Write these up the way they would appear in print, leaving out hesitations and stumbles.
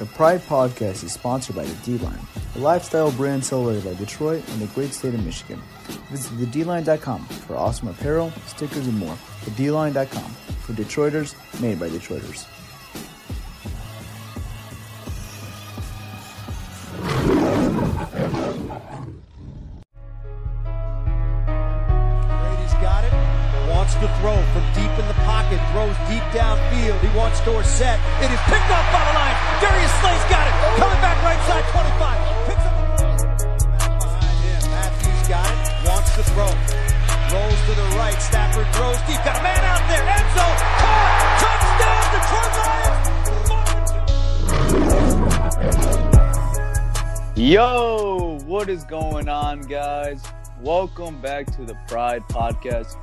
The Pride Podcast is sponsored by The D-Line, a lifestyle brand celebrated by Detroit and the great state of Michigan. Visit thedline.com for awesome apparel, stickers, and more. Thedline.com, for Detroiters, made by Detroiters. Brady's got it, wants to throw from deep in the pocket, throws deep downfield. He wants Dorsett. It is picked off by the line. Darius Slay's got it. Coming back right side, 25. Picks up behind him. Matthews got it. Wants to throw. Rolls to the right. Stafford throws deep. Got a man out there. End zone. Caught. Touchdown, Detroit Lions. Yo, what is going on, guys? Welcome back to the Pride Podcast.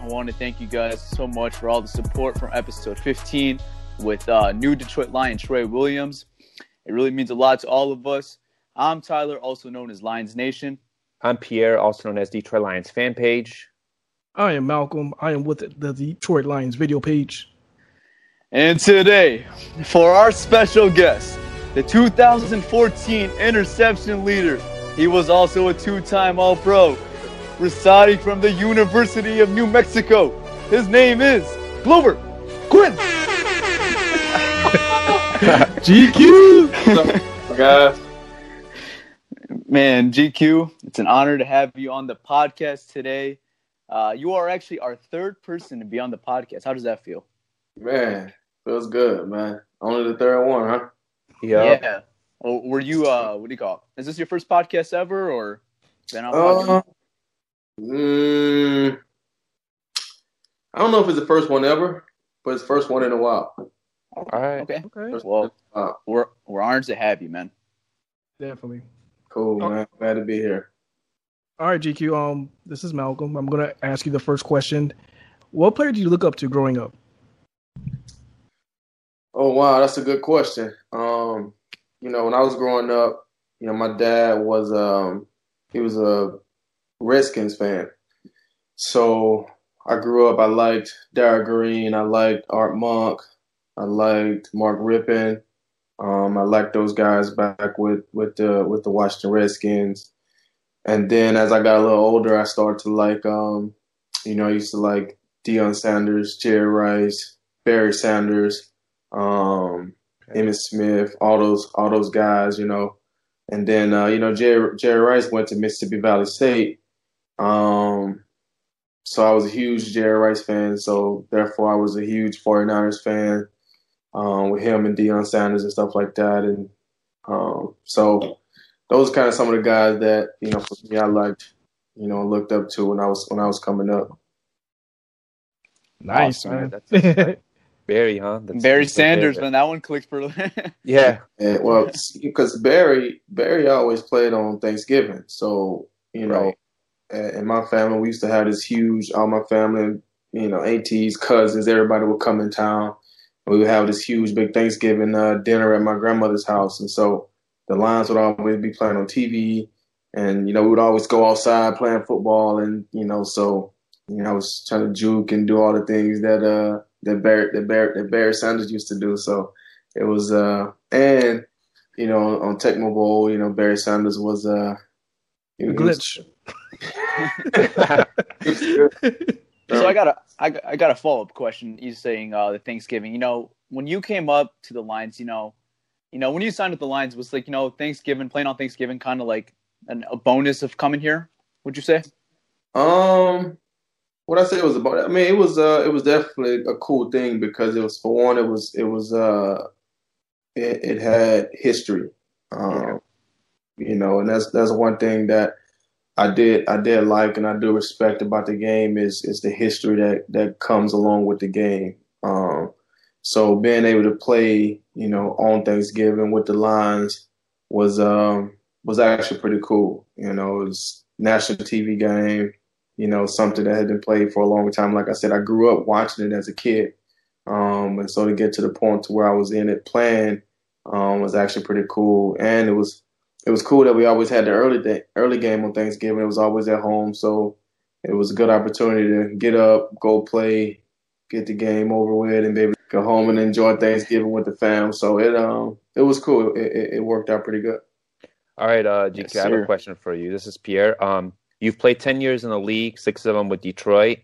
I want to thank you guys so much for all the support from episode 15 with new Detroit Lion Trey Williams. It really means a lot to all of us. I'm Tyler, also known as Lions Nation. I'm Pierre, also known as Detroit Lions Fan Page. I am Malcolm. I am with the Detroit Lions Video Page. And today, for our special guest, the 2014 interception leader, he was also a two-time All-Pro, Rasadi from the University of New Mexico. His name is Glover Quinn. GQ. What's up, guys? Man, GQ, it's an honor to have you on the podcast today. You are actually our third person to be on the podcast. How does that feel? Man, feels good, man. Only the third one, huh? Yeah. Were you, what do you call it? Is this your first podcast ever, or been on podcast? I don't know if it's the first one ever, but it's the first one in a while. All right. Okay. Well, we're honored to have you, man. Definitely. Cool, man. Glad to be here. All right, GQ. This is Malcolm. I'm going to ask you the first question. What player did you look up to growing up? Oh, wow. That's a good question. When I was growing up, my dad was he was a Redskins fan. So I grew up, I liked Darrell Green. I liked Art Monk. I liked Mark Rippon. I liked those guys back with the Washington Redskins. And then as I got a little older, I started to like, I used to like Deion Sanders, Jerry Rice, Barry Sanders, Emmitt Smith, all those guys, And then, Jerry Rice went to Mississippi Valley State. So I was a huge Jerry Rice fan. So therefore, I was a huge 49ers fan with him and Deion Sanders and stuff like that. And so those are kind of some of the guys that, for me, I liked, looked up to when I was coming up. Nice, awesome, man. That's Barry, huh? Barry Sanders, man. That one clicked for yeah. And, well, because Barry always played on Thanksgiving. So, right. And my family, we used to have this huge, all my family, aunties, cousins, everybody would come in town. We would have this huge, big Thanksgiving dinner at my grandmother's house. And so the Lions would always be playing on TV. And, we would always go outside playing football. And, I was trying to juke and do all the things that Barry Sanders used to do. So it was, and you know, on Tecmo Bowl, you know, Barry Sanders was glitch. So I got a follow-up question. You saying the Thanksgiving, you know, when you came up to the Lions, you know, when you signed with the Lions, was like, you know, Thanksgiving, playing on Thanksgiving, kind of like a bonus of coming here, would you say? What I say was about, I mean, it was definitely a cool thing because it was, for one, it had history, you know, and that's one thing that I did like and I do respect about the game is the history that comes along with the game. So being able to play, you know, on Thanksgiving with the Lions was actually pretty cool. You know, it was a national TV game, you know, something that had been played for a long time. Like I said, I grew up watching it as a kid. And so to get to the point to where I was in it playing was actually pretty cool. And it was cool that we always had the early game on Thanksgiving. It was always at home, so it was a good opportunity to get up, go play, get the game over with, and maybe go home and enjoy Thanksgiving with the fam. So it was cool. It worked out pretty good. All right, GK, I have a question for you. This is Pierre. You've played 10 years in the league, 6 of them with Detroit.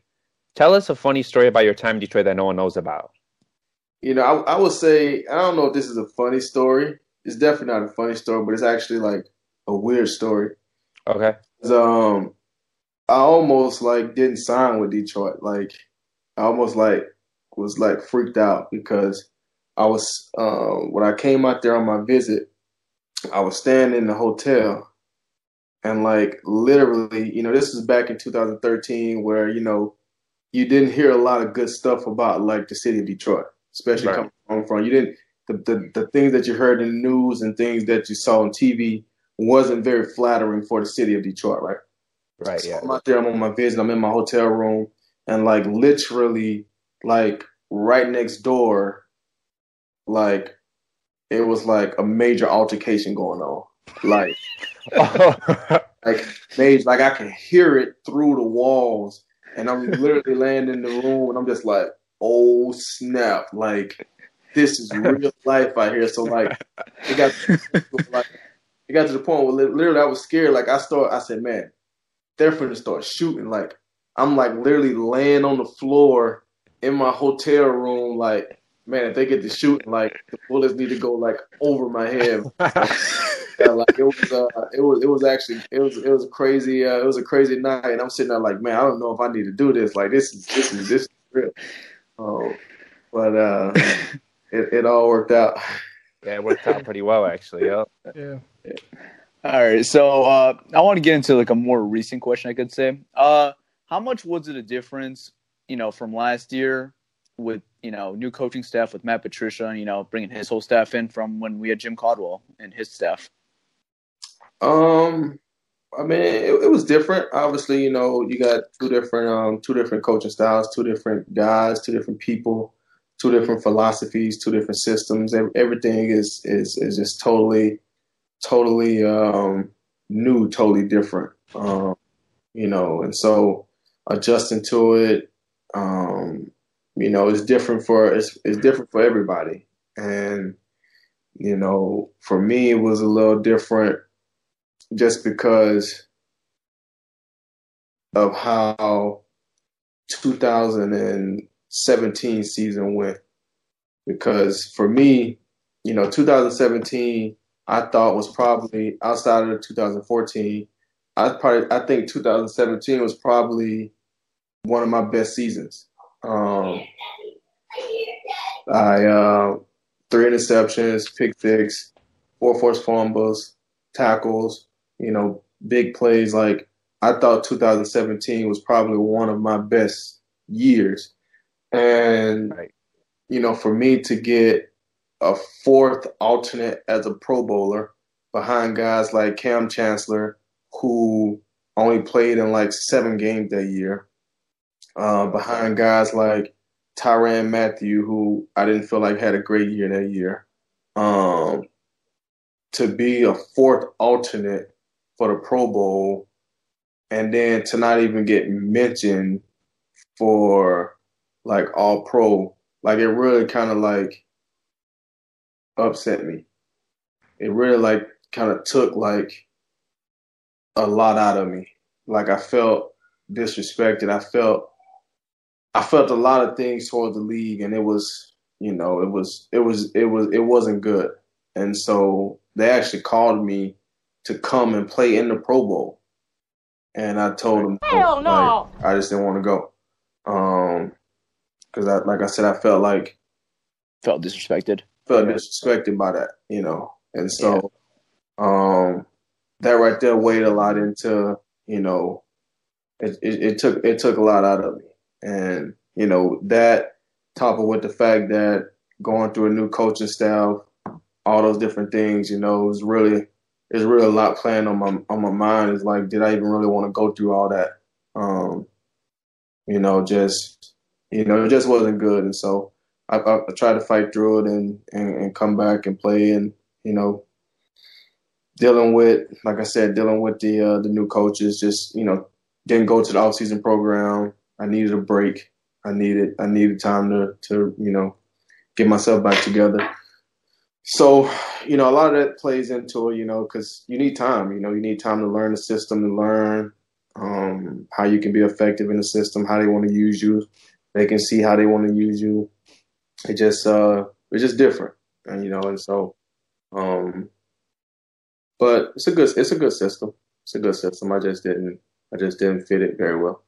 Tell us a funny story about your time in Detroit that no one knows about. You know, I would say, I don't know if this is a funny story. It's definitely not a funny story, but it's actually like a weird story. Okay. I almost like didn't sign with Detroit. Like I almost like was like freaked out because I was when I came out there on my visit, I was staying in the hotel and like literally, you know, this was back in 2013 where, you know, you didn't hear a lot of good stuff about like the city of Detroit, especially right. Coming from you didn't. The things that you heard in the news and things that you saw on TV wasn't very flattering for the city of Detroit, right? Right, yeah. So I'm out there, I'm on my visit, I'm in my hotel room, and, like, literally, like, right next door, like, it was, like, a major altercation going on. Like, like I can hear it through the walls, and I'm literally laying in the room, and I'm just like, oh, snap, like... This is real life out here. So like, it got to the point where literally I was scared. Like I said, man, they're finna start shooting. Like I'm like literally laying on the floor in my hotel room. Like man, if they get to shooting, like the bullets need to go like over my head. Yeah, like it was a crazy night. And I'm sitting there like, man, I don't know if I need to do this. Like this is real. But. It all worked out. Yeah, it worked out pretty well, actually. Yep. Yeah. All right. So I want to get into like a more recent question, I could say. How much was it a difference, you know, from last year with, you know, new coaching staff with Matt Patricia, you know, bringing his whole staff in from when we had Jim Caldwell and his staff? I mean, it was different. Obviously, you know, you got two different coaching styles, two different guys, two different people. Two different philosophies, two different systems. Everything is just totally new, totally different, you know. And so adjusting to it, you know, it's different for it's different for everybody. And you know, for me, it was a little different just because of how 2017 season went, because for me, you know, 2017 I thought was probably outside of 2014. I think 2017 was probably one of my best seasons. I 3 interceptions, pick six, 4 forced fumbles, tackles, you know, big plays. Like I thought 2017 was probably one of my best years. And, you know, for me to get a 4th alternate as a Pro Bowler behind guys like Cam Chancellor, who only played in like 7 games that year, behind guys like Tyrann Mathieu, who I didn't feel like had a great year that year, to be a 4th alternate for the Pro Bowl and then to not even get mentioned for – like all pro, like it really kind of like upset me. it really like kind of took like a lot out of me. Like I felt disrespected. I felt a lot of things toward the league, and it was, you know, it wasn't good. And so they actually called me to come and play in the Pro Bowl, and I told them, hell no, like, I just didn't want to go, because I felt disrespected. Felt disrespected by that, you know, and so that right there weighed a lot into, you know, it took a lot out of me. And, you know, that coupled with the fact that going through a new coaching staff, all those different things, you know, it's really a lot playing on my mind. It's like, did I even really want to go through all that? It just wasn't good. And so I tried to fight through it and come back and play, and, you know, dealing with the new coaches, just, you know, didn't go to the off-season program. I needed a break. I needed time to, you know, get myself back together. So, you know, a lot of that plays into it, you know, because you need time. You know, you need time to learn the system, to learn how you can be effective in the system, how they want to use you. They can see how they want to use you. It's just different, and, you know, and so, but it's a good system. It's a good system. I just didn't fit it very well.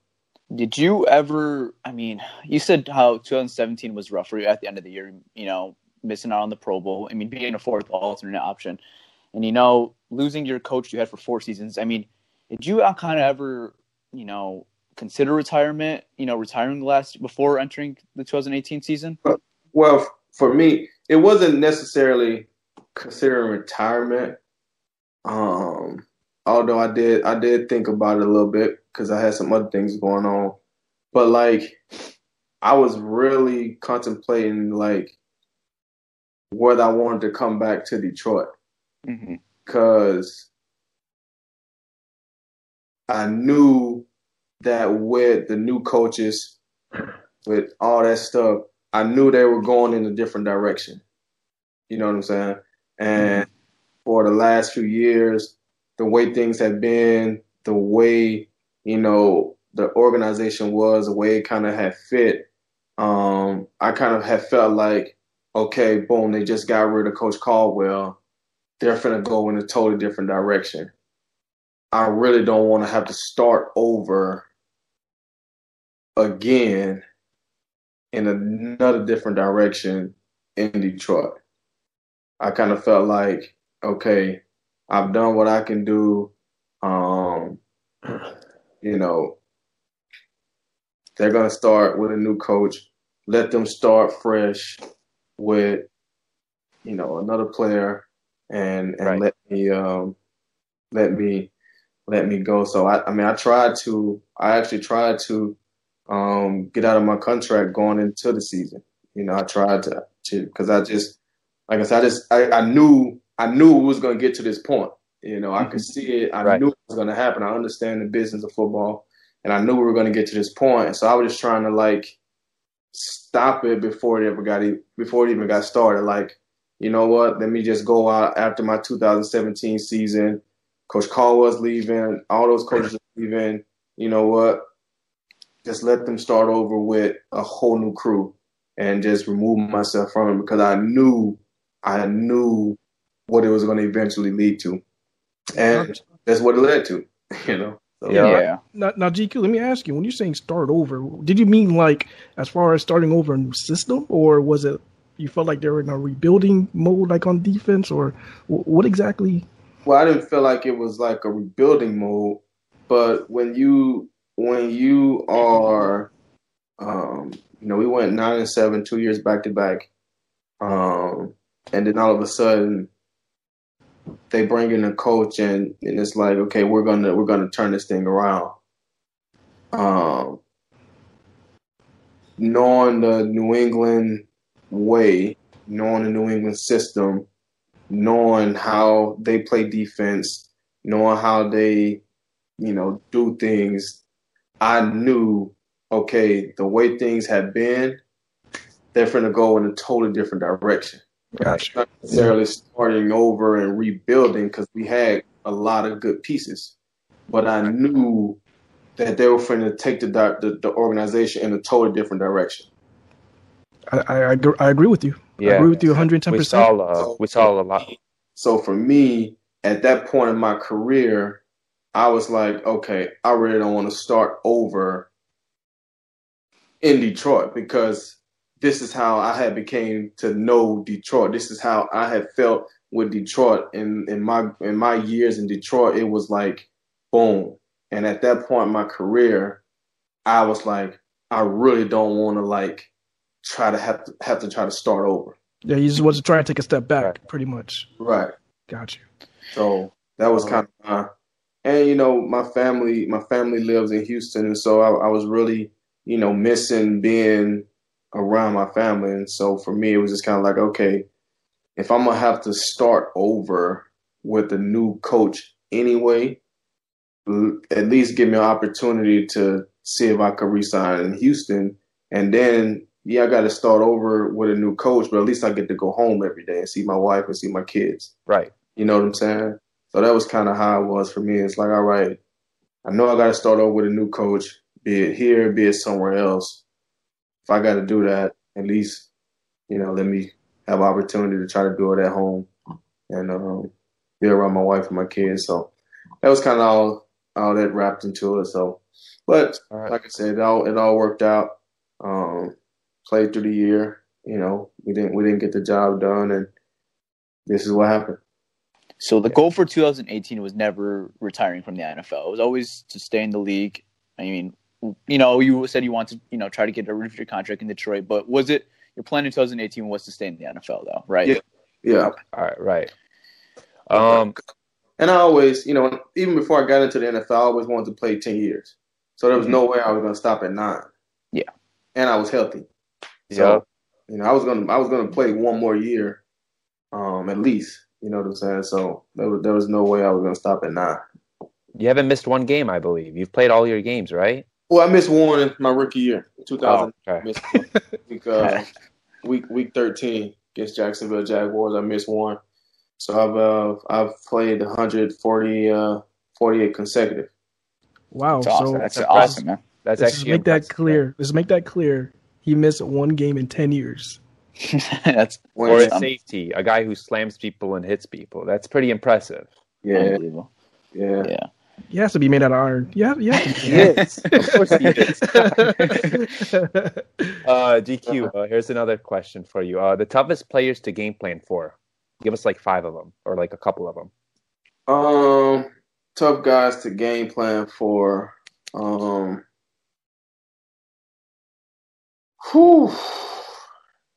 Did you ever, I mean, you said how 2017 was rough for you at the end of the year, you know, missing out on the Pro Bowl. I mean, being a fourth alternate option and, you know, losing your coach you had for 4 seasons. I mean, did you kind of ever, you know, consider retirement, you know, retiring before entering the 2018 season? Well, for me, it wasn't necessarily considering retirement. Although I did think about it a little bit because I had some other things going on. But, like, I was really contemplating, like, whether I wanted to come back to Detroit. Because mm-hmm. I knew that with the new coaches, with all that stuff, I knew they were going in a different direction. You know what I'm saying? And mm-hmm. for the last few years, the way things have been, the way, you know, the organization was, the way it kind of had fit, I kind of had felt like, okay, boom, they just got rid of Coach Caldwell. They're finna go in a totally different direction. I really don't want to have to start over again in another different direction in Detroit. I kind of felt like, okay, I've done what I can do. You know, they're going to start with a new coach. Let them start fresh with, you know, another player, and right. let me go. So I actually tried to get out of my contract going into the season. You know, I tried to because I just, like I said, I knew it was going to get to this point. You know, I could see it. I knew it was going to happen. I understand the business of football, and I knew we were going to get to this point. And so I was just trying to, like, stop it before it even got started. Like, you know what? Let me just go out after my 2017 season. Coach Caldwell's leaving. All those coaches are leaving. You know what? Just let them start over with a whole new crew and just remove myself from it because I knew what it was going to eventually lead to. And that's what it led to, you know? So, yeah. Now, GQ, let me ask you, when you're saying start over, did you mean like as far as starting over a new system, or was it you felt like they were in a rebuilding mode, like on defense, or what exactly? Well, I didn't feel like it was like a rebuilding mode, but when you are, you know, we went 9-7, 2 years back to back. And then all of a sudden, they bring in a coach, and it's like, okay, we're gonna turn this thing around. Knowing the New England way, knowing the New England system, knowing how they play defense, knowing how they, you know, do things, I knew, okay, the way things have been, they're finna go in a totally different direction. Gotcha. Not necessarily starting over and rebuilding because we had a lot of good pieces. But I knew that they were going to take the organization in a totally different direction. I agree with you. Yeah. I agree with you 110%. We saw a lot. So for me, at that point in my career, I was like, okay, I really don't want to start over in Detroit because this is how I had became to know Detroit. This is how I had felt with Detroit in my years in Detroit. It was like, boom. And at that point in my career, I was like, I really don't want to try to start over. Yeah, you just want to try and take a step back, right. Pretty much. Right. Got you. So that was kind of my, and my family lives in Houston, and so I was really missing being around my family, and so for me it was just kind of like, okay, if I'm gonna have to start over with a new coach anyway, at least give me an opportunity to see if I could resign in Houston, and then. Yeah, I got to start over with a new coach, but at least I get to go home every day and see my wife and see my kids. Right. You know what I'm saying? So that was kind of how it was for me. It's like, all right, I know I got to start over with a new coach, be it here, be it somewhere else. If I got to do that, at least, let me have an opportunity to try to do it at home and be around my wife and my kids. So that was kind of all that wrapped into it. So, but like I said, it all worked out. Played through the year, we didn't get the job done, and this is what happened. So the goal for 2018 was never retiring from the NFL. It was always to stay in the league. I mean, you said you wanted, try to get a restructured contract in Detroit, but was it your plan in 2018 was to stay in the NFL though, right? Yeah. Yeah. All right. Right. And I always, even before I got into the NFL, I always wanted to play 10 years. So there was no way I was going to stop at 9. Yeah. And I was healthy. So, I was gonna play one more year, at least. You know what I'm saying? So there was no way I was gonna stop at 9. You haven't missed one game, I believe. You've played all your games, right? Well, I missed one in my rookie year, 2000. Oh, okay. I missed week 13 against Jacksonville Jaguars. I missed one, so I've pplayed 148 consecutive. Wow, that's awesome. So that's awesome, man. That's actually make that clear. Man. Let's make that clear. He missed one game in 10 years. That's or a safety, a guy who slams people and hits people. That's pretty impressive. Yeah. Yeah. He has to be made out of iron. Yeah. He is. Of course he is. DQ, here's another question for you. The toughest players to game plan for. Give us 5 of them or a couple of them. Tough guys to game plan for. Whew.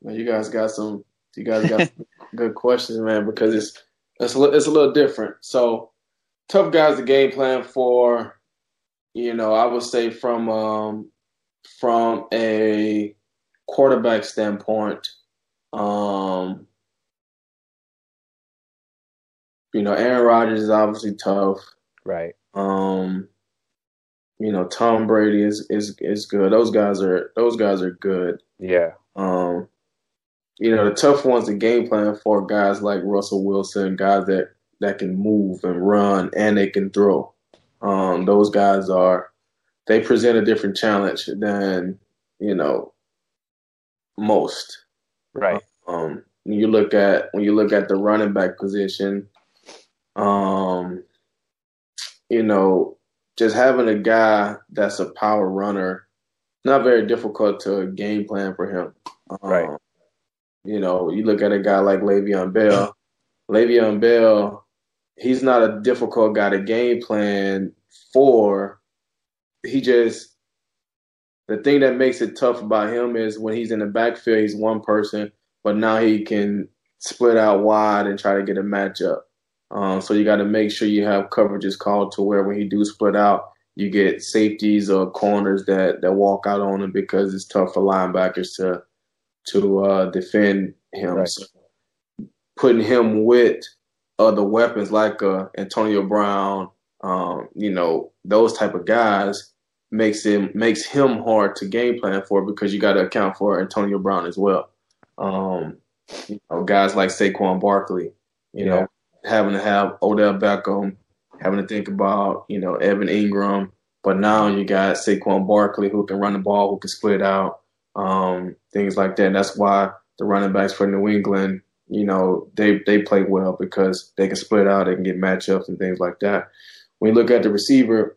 Man, you guys got some good questions, man, because it's a little different. So tough guys to game plan for, I would say from a quarterback standpoint, Aaron Rodgers is obviously tough. Right. Tom Brady is good. Those guys are good. Yeah. The tough ones to game plan for guys like Russell Wilson, guys that can move and run and they can throw. Those guys they present a different challenge than, most. Right. When you look at the running back position, just having a guy that's a power runner, not very difficult to game plan for him. Right. You look at a guy like Le'Veon Bell. Le'Veon Bell, he's not a difficult guy to game plan for. The thing that makes it tough about him is when he's in the backfield, he's one person, but now he can split out wide and try to get a matchup. So you got to make sure you have coverages called to where when you do split out, you get safeties or corners that walk out on him because it's tough for linebackers to defend him. Right. So putting him with other weapons like Antonio Brown, those type of guys makes him hard to game plan for because you got to account for Antonio Brown as well. you know, guys like Saquon Barkley, you know, having to have Odell Beckham, having to think about, you know, Evan Ingram. But now you got Saquon Barkley who can run the ball, who can split out, things like that. And that's why the running backs for New England, you know, they play well because they can split out, they can get matchups and things like that. When you look at the receiver,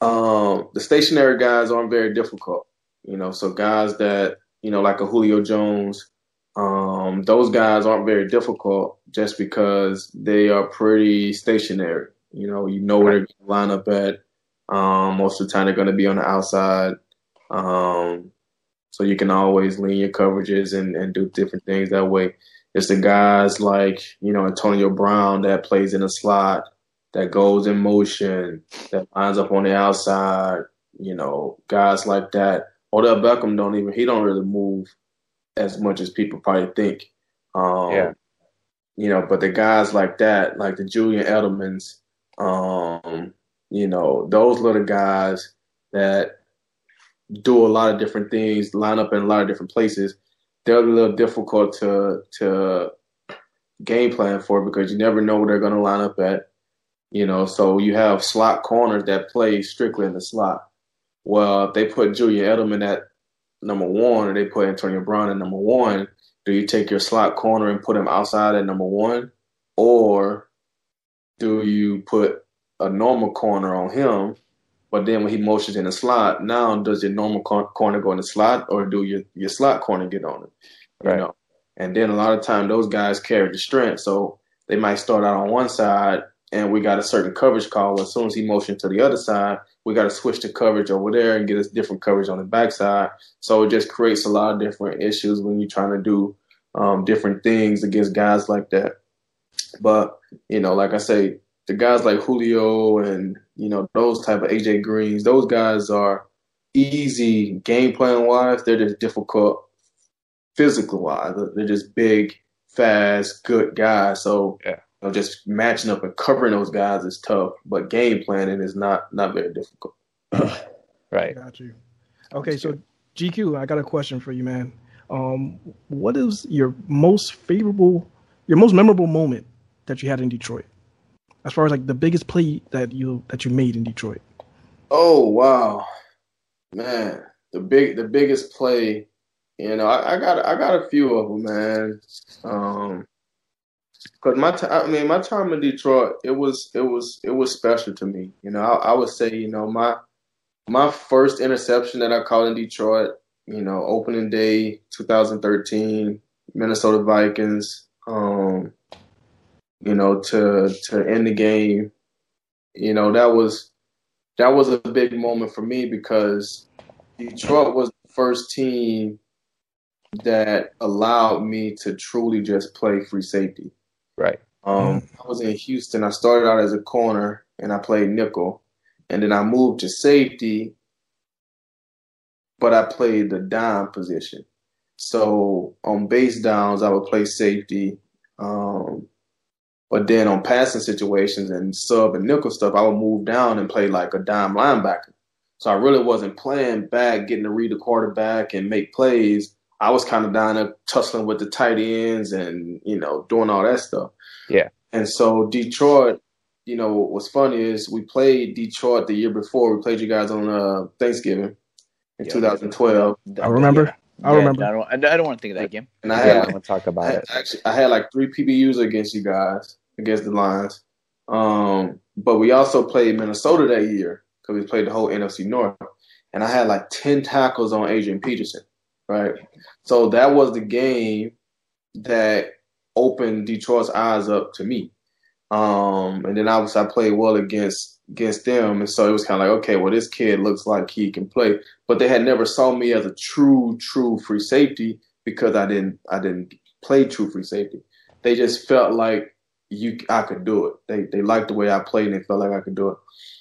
the stationary guys aren't very difficult, you know. So guys that, you know, like a Julio Jones, those guys aren't very difficult just because they are pretty stationary. You know where they're going to line up at. Most of the time they're going to be on the outside. So you can always lean your coverages and do different things that way. It's the guys like, you know, Antonio Brown that plays in a slot, that goes in motion, that lines up on the outside, you know, guys like that. Odell Beckham he don't really move as much as people probably think. You know, but the guys like that, like the Julian Edelmans, you know, those little guys that do a lot of different things, line up in a lot of different places, they're a little difficult to game plan for because you never know where they're going to line up at. You know, so you have slot corners that play strictly in the slot. Well, if they put Julian Edelman at number one or they put Antonio Brown at number one, do you take your slot corner and put him outside at number one? Or do you put a normal corner on him, but then when he motions in the slot, now does your normal corner go in the slot or do your slot corner get on it? Right. You know? And then a lot of time those guys carry the strength. So they might start out on one side and we got a certain coverage call. As soon as he motions to the other side, we got to switch the coverage over there and get us different coverage on the backside. So it just creates a lot of different issues when you're trying to do different things against guys like that. But, you know, like I say, the guys like Julio and, you know, those type of AJ Greens, those guys are easy game plan wise. They're just difficult physical wise. They're just big, fast, good guys. So you know, just matching up and covering those guys is tough, but game planning is not very difficult. Right. Got you. Okay, so GQ, I got a question for you, man. What is your most memorable moment that you had in Detroit? As far as like the biggest play that you made in Detroit. Oh wow, man! The biggest play, you know. I got a few of them, man. Because my time in Detroit, it was special to me. You know, I would say, you know, my first interception that I caught in Detroit, you know, opening day 2013, Minnesota Vikings. You know, to end the game, you know, that was a big moment for me because Detroit was the first team that allowed me to truly just play free safety. Right. I was in Houston. I started out as a corner and I played nickel, and then I moved to safety, but I played the dime position. So on base downs, I would play safety. But then on passing situations and sub and nickel stuff, I would move down and play like a dime linebacker. So I really wasn't playing back, getting to read the quarterback and make plays. I was kind of down there tussling with the tight ends and, you know, doing all that stuff. Yeah. And so Detroit, you know, what's funny is we played Detroit the year before. We played you guys on Thanksgiving in 2012. I remember. I remember. I don't want to think of that game. And I want to talk about it. Actually, I had like 3 PBUs against you guys, against the Lions. But we also played Minnesota that year because we played the whole NFC North. And I had like 10 tackles on Adrian Peterson, right? So that was the game that opened Detroit's eyes up to me. And then obviously I played well against them, and so it was kind of like, okay, well, this kid looks like he can play, but they had never saw me as a true free safety because I didn't play true free safety. They just felt like I could do it. They liked the way I played, and they felt like I could do it. Right.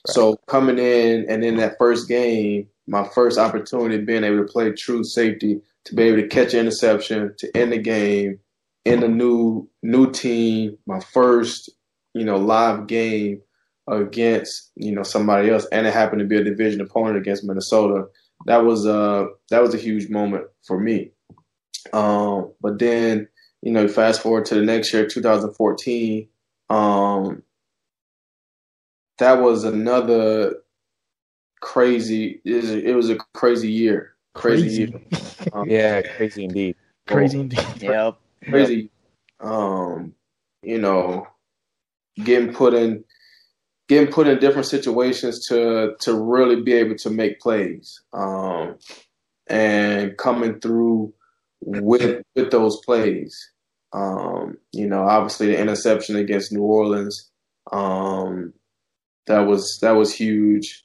So coming in, and in that first game, my first opportunity being able to play true safety, to be able to catch an interception, to end the game, in a new team, my first, you know, live game against, you know, somebody else, and it happened to be a division opponent against Minnesota. That was a huge moment for me. But then, you know, fast forward to the next year, 2014, that was another crazy. It was a crazy year. Crazy year. Yeah, crazy indeed. Crazy indeed. Yep. Crazy. You know, getting put in different situations to really be able to make plays, and coming through with those plays. You know, obviously the interception against New Orleans, that was huge.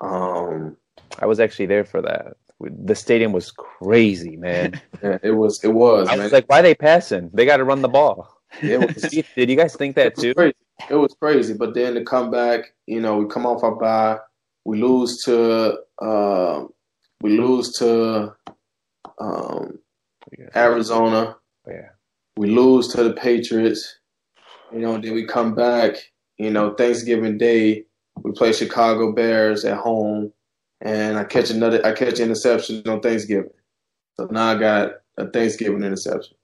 I was actually there for that. The stadium was crazy, man. Yeah, it was. I was like, why are they passing? They got to run the ball. Did you guys think that too? It was crazy, but then to come back, you know, we come off our bye, we lose to Arizona, yeah, we lose to the Patriots, you know. Then we come back, you know, Thanksgiving Day, we play Chicago Bears at home, and I catch an interception on Thanksgiving, so now I got a Thanksgiving interception.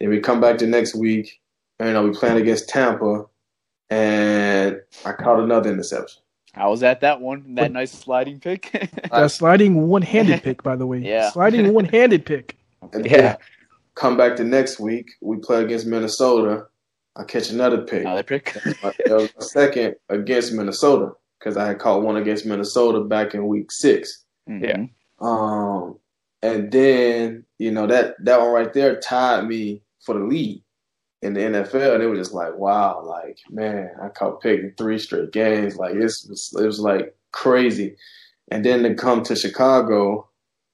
Then we come back the next week, and, you know, we playing against Tampa, and I caught another interception. I was at that one. That nice sliding pick. That sliding one-handed pick, by the way. Yeah. Sliding one-handed pick. And yeah. Come back the next week. We play against Minnesota. I catch another pick. Another pick. That was my second against Minnesota, because I had caught one against Minnesota back in week 6. Mm-hmm. Yeah. And then, you know, that one right there tied me for the lead in the NFL, and it was just like, wow, like, man, I caught pick in 3 straight games. Like, it was like crazy. And then to come to Chicago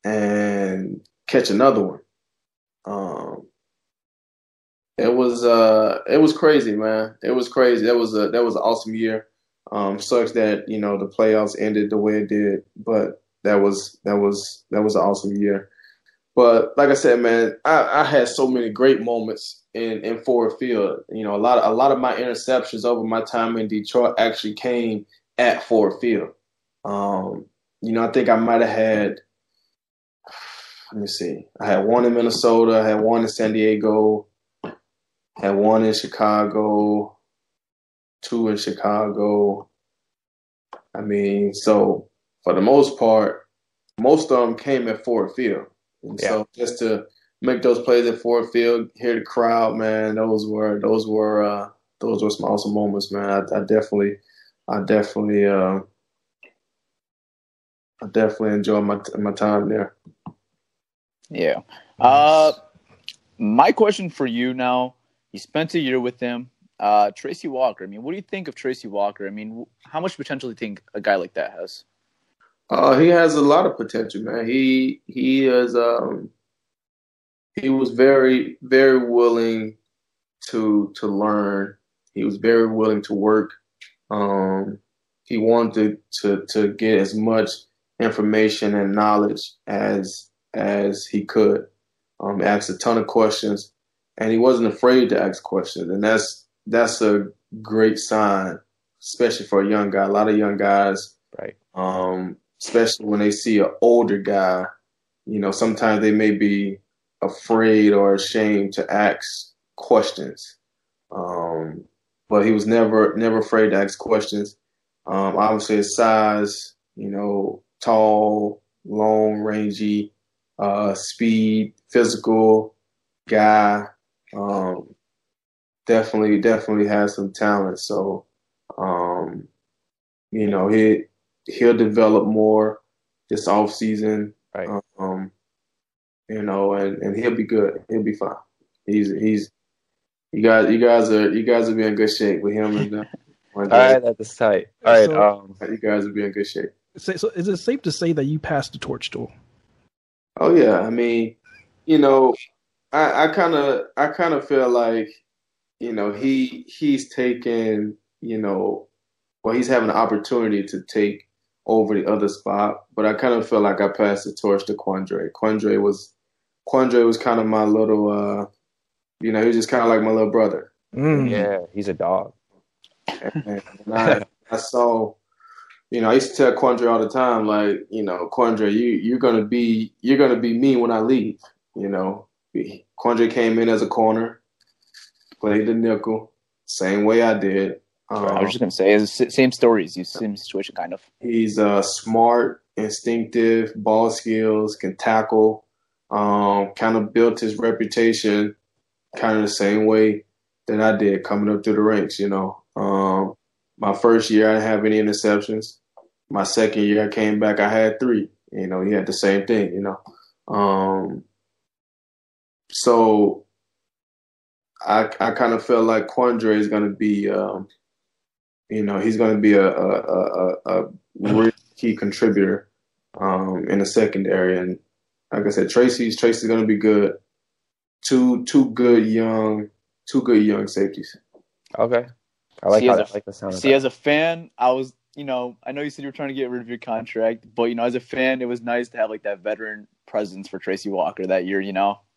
and catch another one, it was crazy, man. It was crazy. That was an awesome year. Sucks that, you know, the playoffs ended the way it did, but that was an awesome year. But like I said, man, I had so many great moments in Ford Field. You know, a lot of my interceptions over my time in Detroit actually came at Ford Field. You know, I think I might have had, let me see, I had one in Minnesota, I had one in San Diego, I had one in Chicago, 2 in Chicago. I mean, so for the most part, most of them came at Ford Field. And yeah. So just to make those plays at Ford Field, hear the crowd, man, those were some awesome moments, man. I definitely enjoyed my time there. Yeah. My question for you now, you spent a year with them. Tracy Walker. I mean, what do you think of Tracy Walker? I mean, how much potential do you think a guy like that has? He has a lot of potential, man. He was very, very willing to learn. He was very willing to work. He wanted to get as much information and knowledge as he could. Asked a ton of questions, and he wasn't afraid to ask questions, and that's a great sign, especially for a young guy. A lot of young guys, right? Especially when they see an older guy, you know, sometimes they may be afraid or ashamed to ask questions. But he was never afraid to ask questions. Obviously his size, you know, tall, long, rangy, speed, physical guy, definitely has some talent. So, you know, he'll develop more this offseason, right? You know, and he'll be good. He'll be fine. He's you guys will be in good shape with him. And all right, that's tight. All right, you guys will be in good shape. So, is it safe to say that you passed the torch to him? Oh yeah, I mean, you know, I kind of feel like, you know, he's taken, you know, well, he's having an opportunity to take over the other spot, but I kind of feel like I passed the torch to Quandre. Quandre was kind of my little, you know, he was just kind of like my little brother. Mm. Yeah, he's a dog. And I saw, you know, I used to tell Quandre all the time, like, you know, Quandre, you're gonna be me when I leave. You know, Quandre came in as a corner. played the nickel, same way I did. I was just going to say, it's the same stories, same situation, kind of. He's smart, instinctive, ball skills, can tackle, kind of built his reputation kind of the same way that I did coming up through the ranks, you know. My first year, I didn't have any interceptions. My second year, I came back, I had 3. You know, he had the same thing, you know. So I kind of felt like Quandre is going to be he's going to be a really key contributor in the secondary. And like I said, Tracy's going to be good. Two good young safeties. Okay. I like how that, like the sound of that. See, as a fan, I was, I know you said you were trying to get rid of your contract, but, as a fan, it was nice to have, like, that veteran presence for Tracy Walker that year,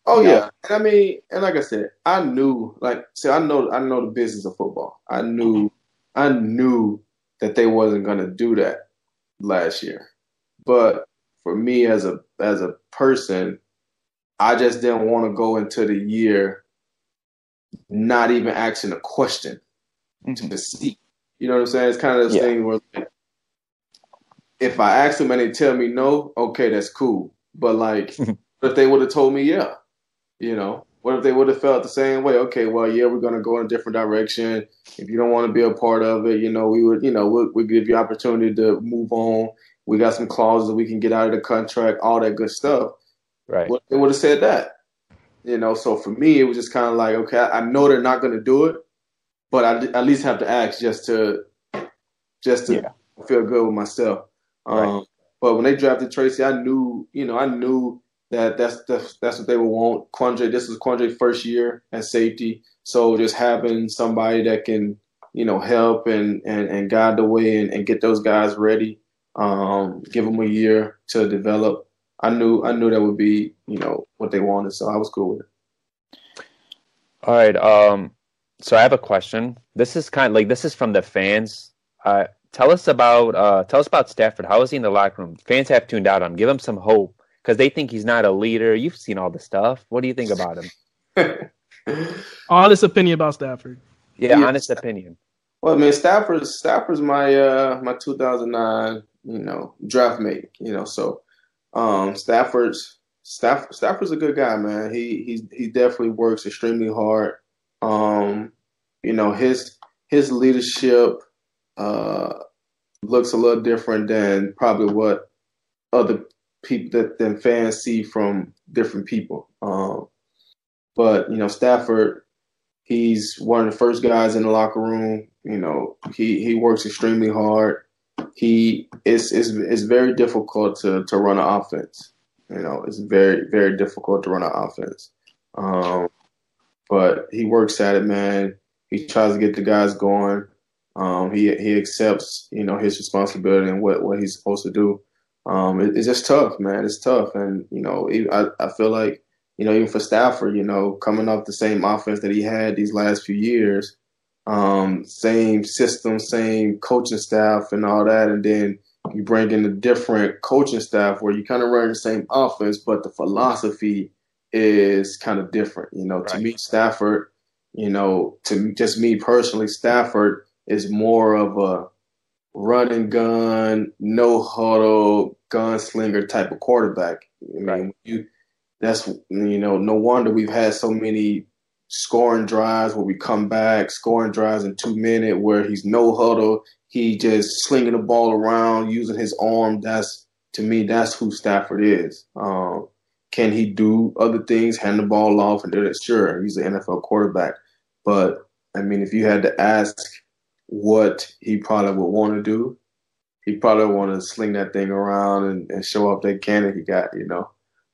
Oh, yeah. And I mean, and like I said, I knew, I know the business of football. I knew that they wasn't going to do that last year. But for me as a person, I just didn't want to go into the year not even asking a question to see. You know what I'm saying? It's kind of this thing where if I ask them and they tell me no, okay, that's cool. But what if they would have told me yeah? What if they would have felt the same way? Okay, well, yeah, we're going to go in a different direction. If you don't want to be a part of it, we would, we'll give you opportunity to move on. We got some clauses that we can get out of the contract, all that good stuff. Right. What if they would have said that? So for me, it was just kind of like, okay, I know they're not going to do it, but I at least have to ask just to feel good with myself. Right. But when they drafted Tracy, I knew, that's what they would want. Quandre, this was Quandre's first year at safety, so just having somebody that can, help and guide the way and get those guys ready, give them a year to develop. I knew that would be, what they wanted, so I was cool with it. All right, so I have a question. This is from the fans. Tell us about Stafford. How is he in the locker room? Fans have tuned out on him. Give him some hope because they think he's not a leader. You've seen all the stuff. What do you think about him? Honest opinion about Stafford. Yeah, honest opinion. Well, I mean, Stafford's my my 2009 draft mate. So Stafford's a good guy, man. He definitely works extremely hard. His leadership looks a little different than probably what other people than fans see from different people. But Stafford, he's one of the first guys in the locker room. He works extremely hard. It's very difficult to run an offense. It's very, very difficult to run an offense. But he works at it, man. He tries to get the guys going. He accepts, his responsibility and what he's supposed to do. It's just tough, man. It's tough. And, I feel like, even for Stafford, coming off the same offense that he had these last few years, same system, same coaching staff and all that. And then you bring in a different coaching staff where you kind of run the same offense, but the philosophy is kind of different. Right. To me, Stafford, to just me personally, Stafford is more of a run and gun, no huddle, gunslinger type of quarterback. Right. No wonder we've had so many scoring drives where we come back, scoring drives in 2 minutes where he's no huddle. He just slinging the ball around, using his arm. That's who Stafford is. Can he do other things, hand the ball off, and do that? Sure, he's an NFL quarterback. But, I mean, if you had to ask what he probably would want to do, he probably would want to sling that thing around and show off that cannon he got,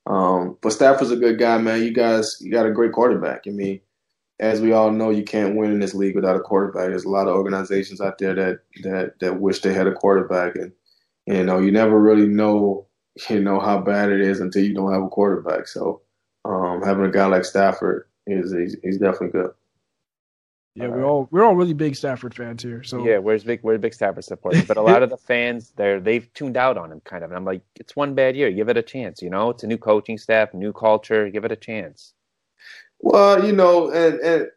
But Stafford's a good guy, man. You got a great quarterback. I mean, as we all know, you can't win in this league without a quarterback. There's a lot of organizations out there that wish they had a quarterback. And, you never really know how bad it is until you don't have a quarterback. So having a guy like Stafford he's definitely good. Yeah, we're all really big Stafford fans here. So yeah, we're big Stafford supporters. But a lot of the fans they've tuned out on him kind of. And I'm like, it's one bad year. Give it a chance. It's a new coaching staff, new culture. Give it a chance. Well, and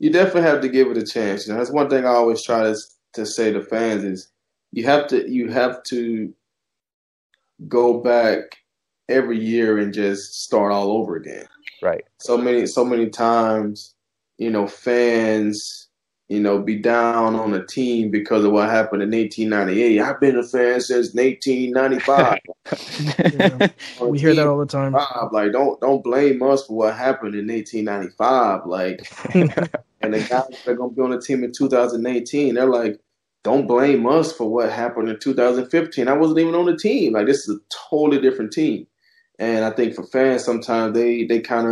you definitely have to give it a chance. You know, that's one thing I always try to say to fans is you have to go back every year and just start all over again. Right. So many times, you know, fans, you know, be down on a team because of what happened in 1998. I've been a fan since 1995. Yeah. We hear that all the time. Like, don't blame us for what happened in 1995. Like, and the guys that are going to be on the team in 2018, they're like, don't blame us for what happened in 2015. I wasn't even on the team. Like, this is a totally different team. And I think for fans, sometimes they kind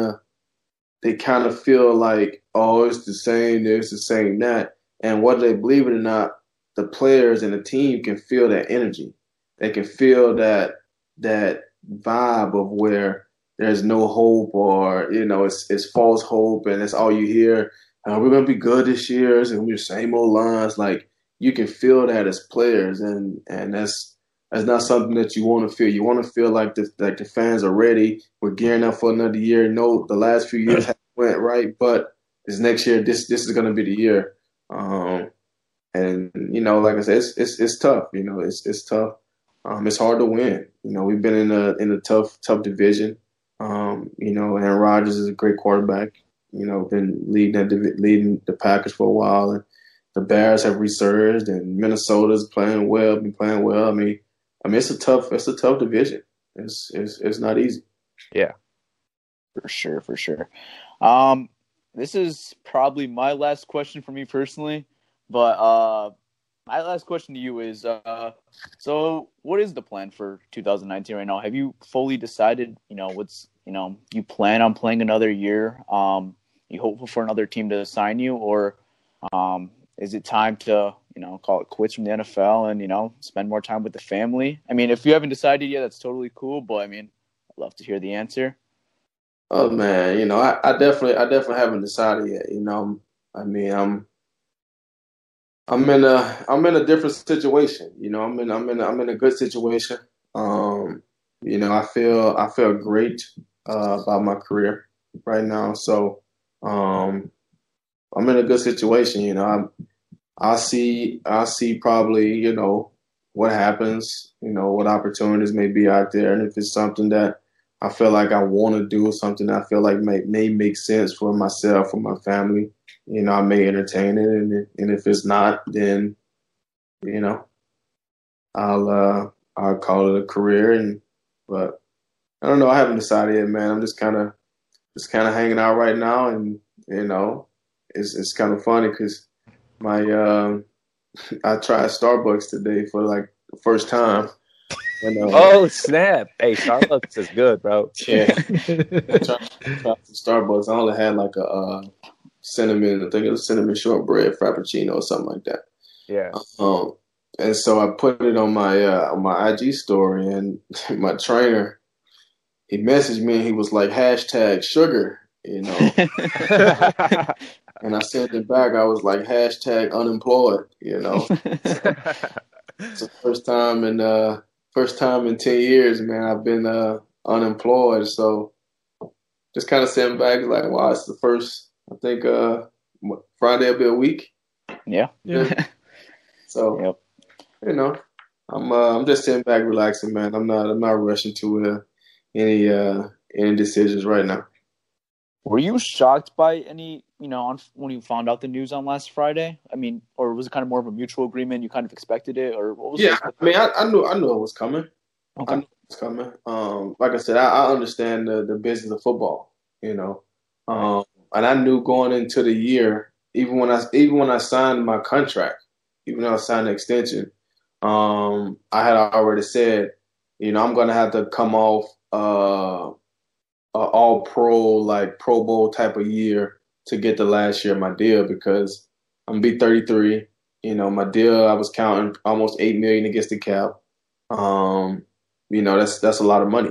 of feel like, oh, it's the same this, the same that. And whether they believe it or not, the players and the team can feel that energy. They can feel that vibe of where there's no hope, or, you know, it's false hope, and that's all you hear. We're going to be good this year, and we're the same old lines. Like, you can feel that as players, and that's not something that you want to feel. You want to feel like the fans are ready. We're gearing up for another year. No, the last few years haven't went right, but this next year, this is going to be the year. And you know, like I said, it's tough. You know, it's tough. It's hard to win. You know, we've been in a tough division. You know, Aaron Rodgers is a great quarterback. You know, been leading the Packers for a while, and the Bears have resurged, and Minnesota's playing well. Been playing well. I mean, it's a tough division. It's not easy. Yeah, for sure. This is probably my last question for me personally, but my last question to you is: so, what is the plan for 2019 right now? Have you fully decided? You know, you plan on playing another year? You hopeful for another team to sign you, or is it time to, you know, call it quits from the NFL and, you know, spend more time with the family? I mean, if you haven't decided yet, that's totally cool. But I mean, I'd love to hear the answer. Oh man, you know, I definitely haven't decided yet. You know, I mean, I'm in a different situation. You know, I'm in a good situation. You know, I feel great about my career right now. So, I'm in a good situation. You know, I see probably, you know, what happens, you know, what opportunities may be out there. And if it's something that I feel like I want to do, something that I feel like may make sense for myself, for my family, you know, I may entertain it. And if it's not, then, you know, I'll call it a career. But I don't know. I haven't decided yet, man. I'm just kind of hanging out right now. And, you know, it's kind of funny because I tried Starbucks today for like the first time. And, oh snap! Hey, Starbucks is good, bro. Yeah, I tried Starbucks. I only had like a cinnamon. I think it was cinnamon shortbread frappuccino or something like that. Yeah. And so I put it on my IG story, and my trainer, he messaged me and he was like #sugar, you know. And I sent it back. I was like #unemployed, you know. It's the first time in 10 years, man, I've been unemployed. So just kind of sitting back like, wow, it's the first, I think Friday will be a week. Yeah. So, yep. You know, I'm just sitting back relaxing, man. I'm not rushing to any decisions right now. Were you shocked by any, you know, when you found out the news on last Friday? I mean, or was it kind of more of a mutual agreement? You kind of expected it, or what was? Yeah, I mean, I knew it was coming. Okay. I knew it was coming. Like I said, I understand the business of football, you know, and I knew going into the year, even when I signed my contract, even though I signed the extension, I had already said, you know, I'm going to have to come off. All pro, like Pro Bowl type of year to get the last year of my deal, because I'm gonna be 33. You know, my deal, I was counting almost $8 million against the cap. You know, that's a lot of money.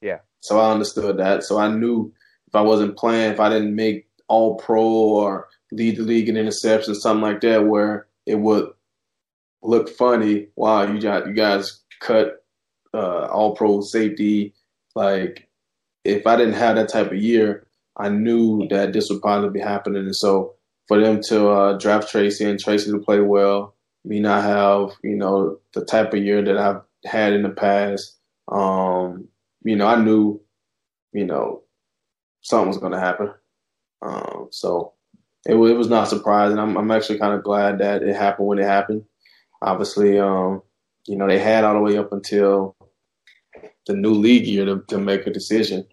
Yeah. So I understood that. So I knew if I wasn't playing, if I didn't make all pro or lead the league in interceptions, something like that, where it would look funny. Wow, you guys cut all pro safety, like. If I didn't have that type of year, I knew that this would probably be happening. And so for them to draft Tracy and Tracy to play well, me not have, you know, the type of year that I've had in the past. You know, I knew, you know, something was going to happen. So it was not surprising. I'm actually kind of glad that it happened when it happened. Obviously, you know, they had all the way up until the new league year to make a decision.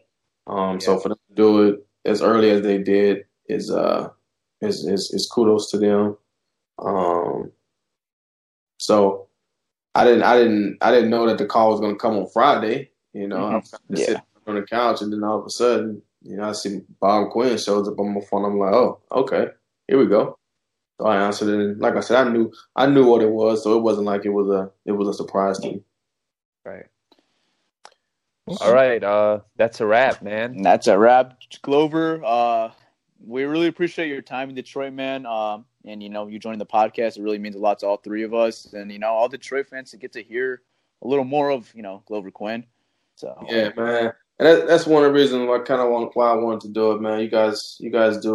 So for them to do it as early as they did is kudos to them. So I didn't know that the call was going to come on Friday. You know, I was sitting on the couch, and then all of a sudden, you know, I see Bob Quinn shows up on my phone. I'm like, oh, okay, here we go. So I answered it, and like I said, I knew what it was, so it wasn't like it was a surprise to me. Right. All right, that's a wrap, man. That's a wrap, Glover. We really appreciate your time in Detroit, man. And, you know, you joining the podcast, it really means a lot to all three of us. And, you know, all Detroit fans to get to hear a little more of, you know, Glover Quinn. So yeah, man. And that's one of the reasons why I wanted to do it, man. You guys do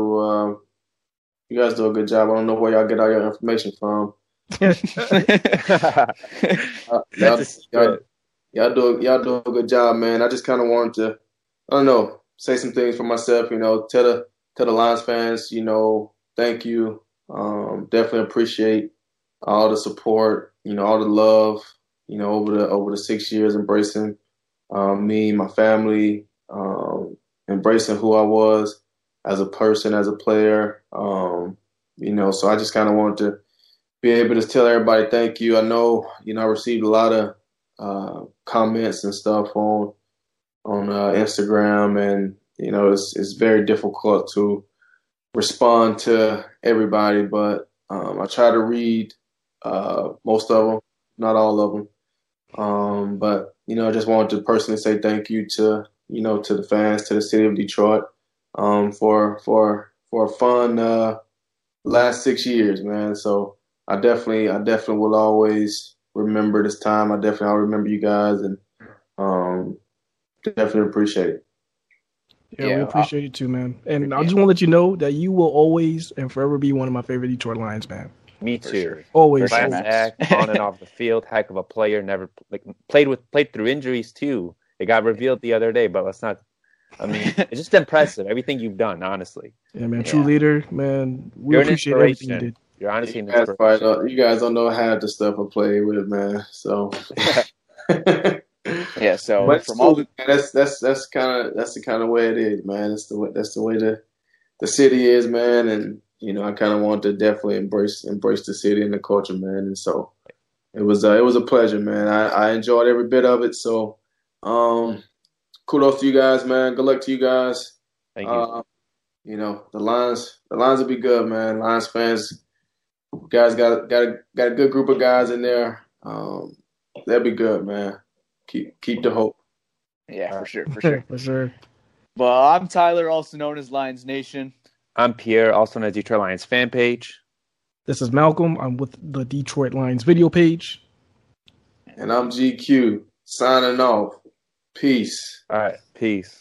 a good job. I don't know where y'all get all your information from. Y'all do a good job, man. I just kind of wanted to, I don't know, say some things for myself, you know, tell the Lions fans, you know, thank you. Definitely appreciate all the support, you know, all the love, you know, over the 6 years, embracing me, my family, embracing who I was as a person, as a player. You know, so I just kind of wanted to be able to tell everybody thank you. I know, you know, I received a lot of comments and stuff on Instagram, and you know, it's very difficult to respond to everybody, but I try to read most of them, not all of them. But, you know, I just wanted to personally say thank you to, you know, to the fans, to the city of Detroit, for a fun last 6 years, man. So I definitely will always remember this time. I'll remember you guys, and definitely appreciate it. Yeah, we appreciate you too, man. And I just want to let you know that you will always and forever be one of my favorite Detroit Lions, man. Me too. Sure. Always. Class act on and off the field, heck of a player. Never played through injuries too. It got revealed the other day, but let's not. I mean, it's just impressive everything you've done, honestly. Yeah, man. True leader, man. We You're appreciate everything you did. You're honestly an inspiration. You guys don't know half the stuff I played with, man. So. Yeah, so but from all the that's the kind of way it is, man. That's the way the city is, man. And you know, I kind of want to definitely embrace the city and the culture, man. And so it was a pleasure, man. I enjoyed every bit of it. So kudos to you guys, man. Good luck to you guys. Thank you. You know, the Lions will be good, man. Lions fans, guys got a good group of guys in there. That'll be good, man. Keep the hope. Yeah, for sure. For sure. Well, I'm Tyler, also known as Lions Nation. I'm Pierre, also known as Detroit Lions fan page. This is Malcolm. I'm with the Detroit Lions video page. And I'm GQ, signing off. Peace. All right, peace.